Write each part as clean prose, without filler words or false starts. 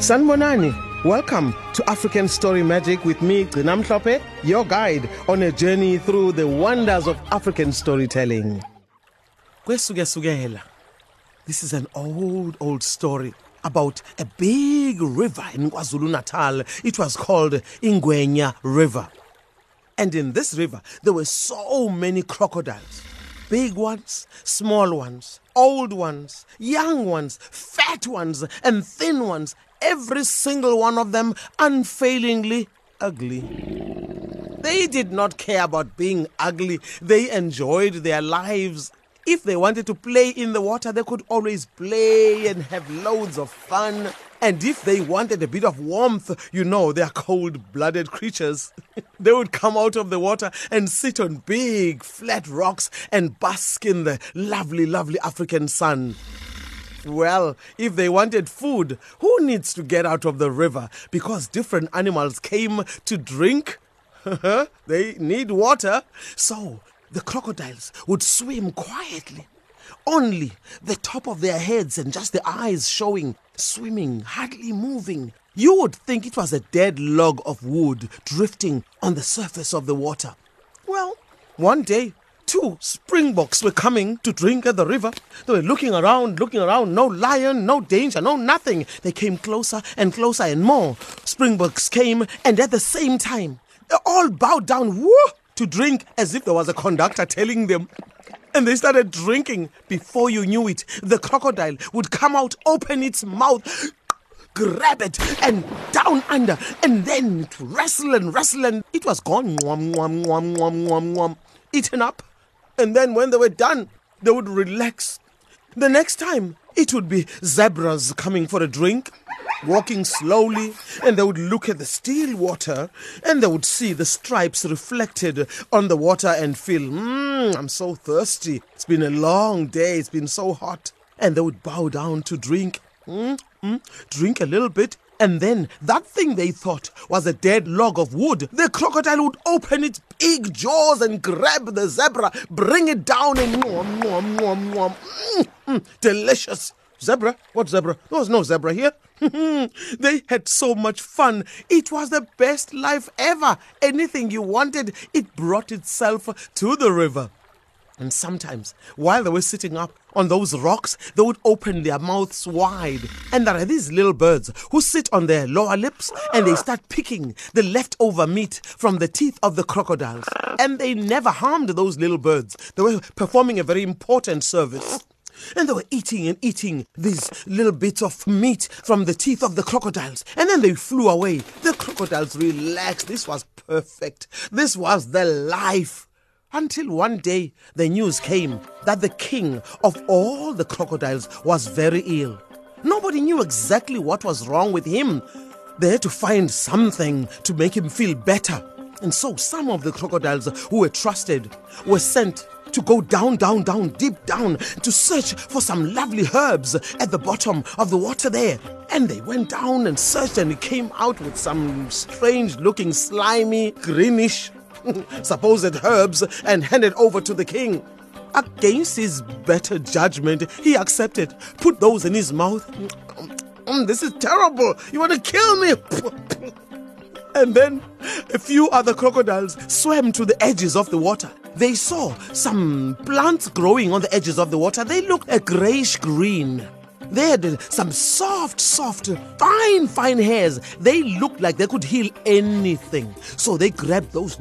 Sanbonani, welcome to African Story Magic with me, Gcina Mhlophe, your guide on a journey through the wonders of African storytelling. This is an old story about a big river in KwaZulu-Natal. It was called Ngwenya River. And in this river, there were so many crocodiles. Big ones, small ones, old ones, young ones, fat ones, and thin ones. Every single one of them unfailingly ugly. They did not care about being ugly. They enjoyed their lives. If they wanted to play in the water, they could always play and have loads of fun. And if they wanted a bit of warmth, you know, they're cold-blooded creatures. They would come out of the water and sit on big, flat rocks and bask in the lovely, lovely African sun. Well, if they wanted food, who needs to get out of the river? Because different animals came to drink. They need water. So the crocodiles would swim quietly, only the top of their heads and just the eyes showing, swimming, hardly moving. You would think it was a dead log of wood drifting on the surface of the water. Well, one day, two springboks were coming to drink at the river. They were looking around, no lion, no danger, no nothing. They came closer and closer and more. Springboks came, and at the same time, they all bowed down, whoa, to drink as if there was a conductor telling them. And they started drinking. Before you knew it, the crocodile would come out, open its mouth, grab it, and down under, and then wrestle and it was gone. Eaten up. And then when they were done, they would relax. The next time, it would be zebras coming for a drink, walking slowly, and they would look at the still water, and they would see the stripes reflected on the water and feel, I'm so thirsty. It's been a long day. It's been so hot. And they would bow down to drink, drink a little bit, and then that thing they thought was a dead log of wood, the crocodile would open its big jaws and grab the zebra, bring it down and delicious. Zebra? What zebra? There was no zebra here. They had so much fun. It was the best life ever. Anything you wanted, it brought itself to the river. And sometimes, while they were sitting up on those rocks, they would open their mouths wide. And there are these little birds who sit on their lower lips and they start picking the leftover meat from the teeth of the crocodiles. And they never harmed those little birds. They were performing a very important service. And they were eating and eating these little bits of meat from the teeth of the crocodiles. And then they flew away. The crocodiles relaxed. This was perfect. This was the life. Until one day, the news came that the king of all the crocodiles was very ill. Nobody knew exactly what was wrong with him. They had to find something to make him feel better. And so some of the crocodiles who were trusted were sent to go down, deep down, to search for some lovely herbs at the bottom of the water there. And they went down and searched, and it came out with some strange-looking, slimy, greenish, supposed herbs, and handed over to the king. Against his better judgment, he accepted, put those in his mouth. This is terrible. You want to kill me? And then a few other crocodiles swam to the edges of the water. They saw some plants growing on the edges of the water. They looked a grayish-green. They had some soft, fine hairs. They looked like they could heal anything. So they grabbed those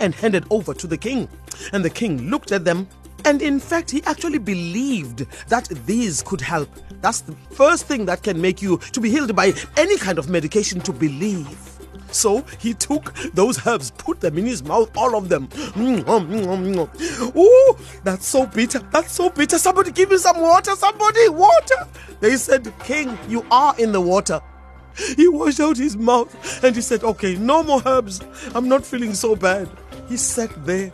and handed over to the king. And the king looked at them. And in fact, he actually believed that these could help. That's the first thing that can make you to be healed by any kind of medication, to believe. So he took those herbs, put them in his mouth, all of them. Ooh, that's so bitter. Somebody give me some water, water. They said, "King, you are in the water." He washed out his mouth and he said, "Okay, no more herbs. I'm not feeling so bad." He sat there,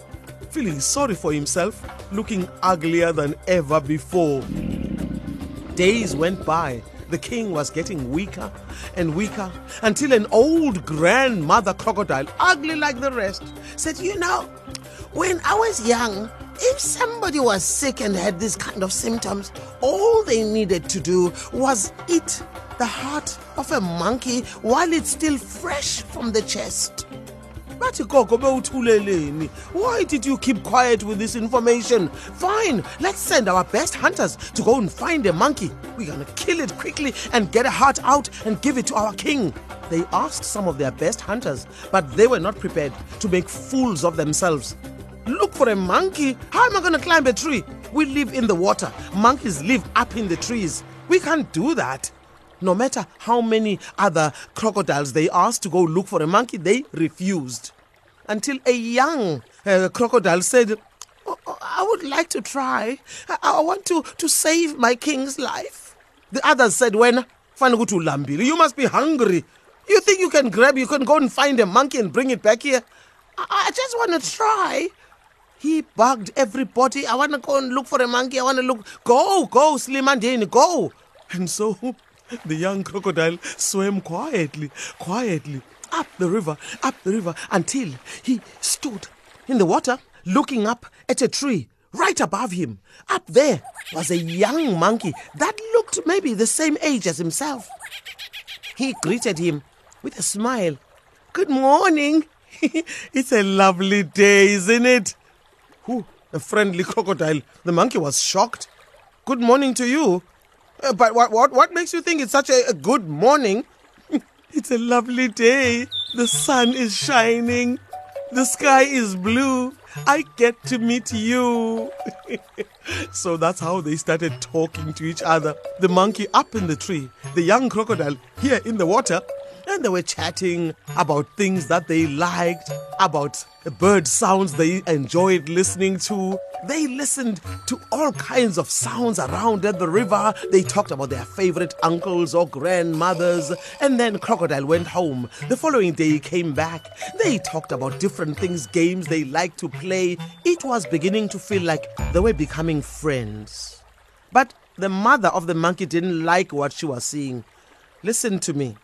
feeling sorry for himself, looking uglier than ever before. Days went by. The king was getting weaker and weaker until an old grandmother crocodile, ugly like the rest, said, "You know, when I was young, if somebody was sick and had this kind of symptoms, all they needed to do was eat. the heart of a monkey while it's still fresh from the chest. Lathi koko, be uthuleleni. Why did you keep quiet with this information? Fine, let's send our best hunters to go and find a monkey. We're gonna kill it quickly and get a heart out and give it to our king. They asked some of their best hunters, but they were not prepared to make fools of themselves. Look for a monkey? How am I gonna climb a tree? We live in the water. Monkeys live up in the trees. We can't do that. No matter how many other crocodiles they asked to go look for a monkey, they refused. Until a young crocodile said, I would like to try. I want to save my king's life. The others said, When fani ku Lambili, you must be hungry. You think you can go and find a monkey and bring it back here? I just want to try. He bugged everybody. I want to go and look for a monkey. I want to look. Go, Slim Andeni, go. And so the young crocodile swam quietly up the river until he stood in the water looking up at a tree right above him. Up there was a young monkey that looked maybe the same age as himself. He greeted him with a smile. Good morning. It's a lovely day, isn't it? Whew, a friendly crocodile. The monkey was shocked. Good morning to you. But what makes you think it's such a good morning? It's a lovely day. The sun is shining. The sky is blue. I get to meet you. So that's how they started talking to each other. The monkey up in the tree, the young crocodile here in the water. And they were chatting about things that they liked, about bird sounds they enjoyed listening to. They listened to all kinds of sounds around at the river. They talked about their favorite uncles or grandmothers. And then Crocodile went home. The following day he came back. They talked about different things, games they liked to play. It was beginning to feel like they were becoming friends. But the mother of the monkey didn't like what she was seeing. Listen to me.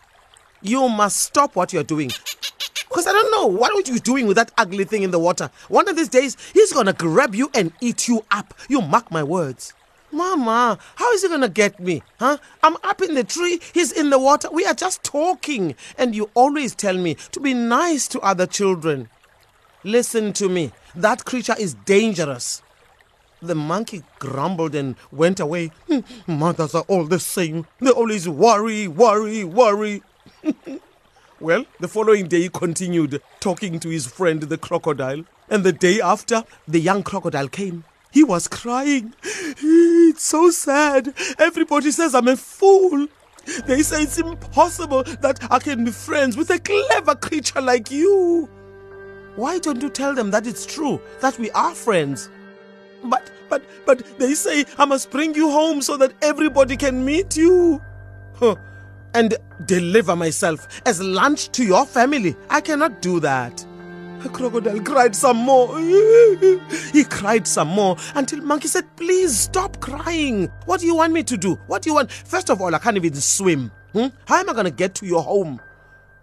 You must stop what you're doing. Because I don't know, what are you doing with that ugly thing in the water? One of these days, he's going to grab you and eat you up. You mark my words. Mama, how is he going to get me? Huh? I'm up in the tree, he's in the water. We are just talking. And you always tell me to be nice to other children. Listen to me. That creature is dangerous. The monkey grumbled and went away. Mothers are all the same. They always worry. Well, the following day he continued talking to his friend the crocodile. And the day after, the young crocodile came. He was crying. It's so sad. Everybody says I'm a fool. They say it's impossible that I can be friends with a clever creature like you. Why don't you tell them that it's true, that we are friends? But they say I must bring you home so that everybody can meet you. Huh. And deliver myself as lunch to your family. I cannot do that. The crocodile cried some more. He cried some more until monkey said, please stop crying. What do you want me to do? What do you want? First of all, I can't even swim. How am I going to get to your home?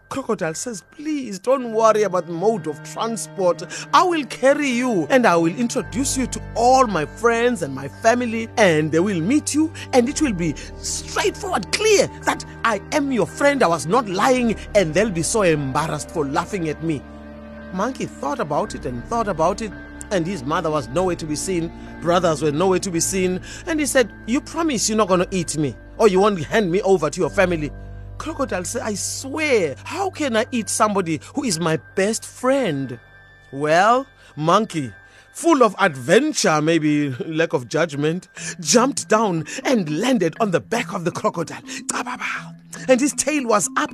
Crocodile says, please don't worry about mode of transport. I will carry you and I will introduce you to all my friends and my family, and they will meet you, and it will be straightforward, clear that I am your friend. I was not lying, and they'll be so embarrassed for laughing at me. Monkey thought about it, and his mother was nowhere to be seen. Brothers were nowhere to be seen. And he said, you promise you're not going to eat me, or you won't hand me over to your family? Crocodile said, I swear, how can I eat somebody who is my best friend? Well, monkey, full of adventure, maybe lack of judgment, jumped down and landed on the back of the crocodile. And his tail was up,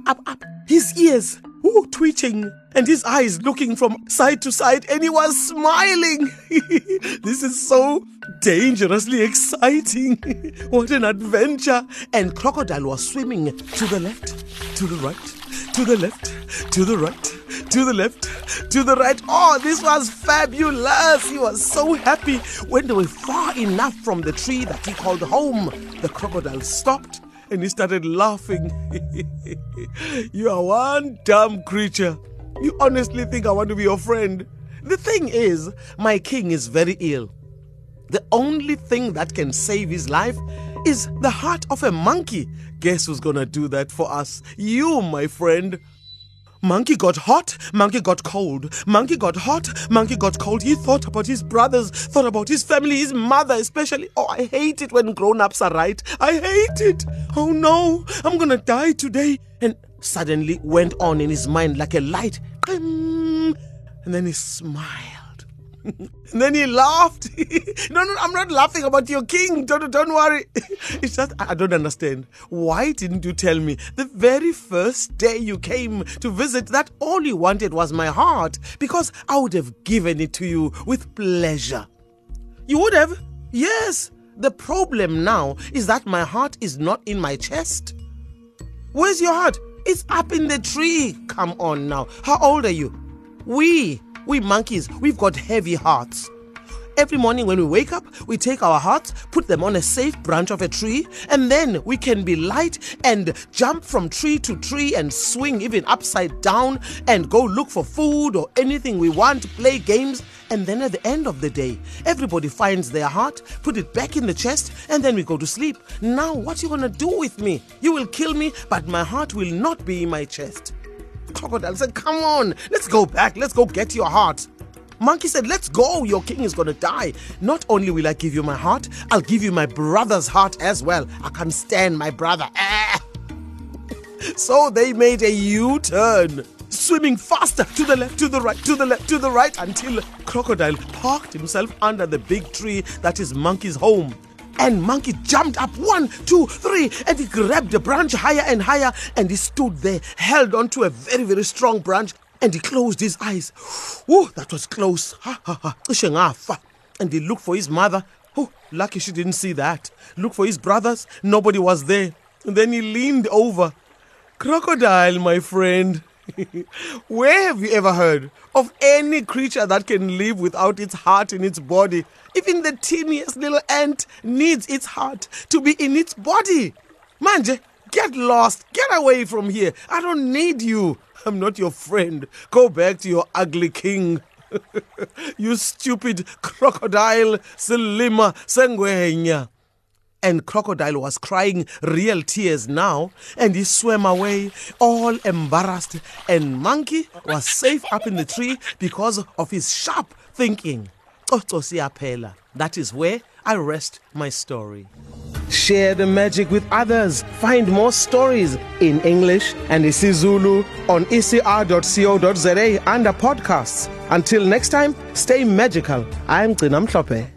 his ears twitching, and his eyes looking from side to side, and he was smiling. This is so dangerously exciting. What an adventure. And crocodile was swimming to the left, to the right, to the left, to the right, to the left, to the right. Oh, this was fabulous. He was so happy. When they were far enough from the tree that he called home, the crocodile stopped. And he started laughing. You are one dumb creature. You honestly think I want to be your friend? The thing is, my king is very ill. The only thing that can save his life is the heart of a monkey. Guess who's gonna do that for us? You, my friend. Monkey got hot, monkey got cold. Monkey got hot, monkey got cold. He thought about his brothers, thought about his family, his mother especially. Oh, I hate it when grown-ups are right. I hate it. Oh no, I'm gonna die today. And suddenly went on in his mind like a light. And then he smiled. And then he laughed. No, I'm not laughing about your king. Don't worry. It's just, I don't understand. Why didn't you tell me the very first day you came to visit that all you wanted was my heart? Because I would have given it to you with pleasure. You would have? Yes. The problem now is that my heart is not in my chest. Where's your heart? It's up in the tree. Come on now. How old are you? We monkeys, we've got heavy hearts. Every morning when we wake up, we take our hearts, put them on a safe branch of a tree, and then we can be light and jump from tree to tree and swing even upside down and go look for food or anything we want, play games. And then at the end of the day, everybody finds their heart, put it back in the chest, and then we go to sleep. Now, what are you going to do with me? You will kill me, but my heart will not be in my chest. Crocodile said, come on, let's go back. Let's go get your heart. Monkey said, let's go. Your king is going to die. Not only will I give you my heart, I'll give you my brother's heart as well. I can't stand my brother. Ah! So they made a U-turn, swimming faster to the left, to the right, to the left, to the right, until Crocodile parked himself under the big tree that is Monkey's home. And Monkey jumped up, 1, 2, 3, and he grabbed a branch higher and higher, and he stood there, held onto a very, very strong branch, and he closed his eyes. Oh, that was close. Ha, ha, ha. And he looked for his mother. Oh, lucky she didn't see that. Looked for his brothers. Nobody was there. And then he leaned over. Crocodile, my friend. Where have you ever heard of any creature that can live without its heart in its body? Even the teeniest little ant needs its heart to be in its body. Manje, get lost. Get away from here. I don't need you. I'm not your friend. Go back to your ugly king. You stupid crocodile, Silima Sangwenya. And Crocodile was crying real tears now, and he swam away, all embarrassed. And Monkey was safe up in the tree because of his sharp thinking. Cocosiyaphela. That is where I rest my story. Share the magic with others. Find more stories in English and isiZulu on ecr.co.za under podcasts. Until next time, stay magical. I'm Gcina Mhlophe.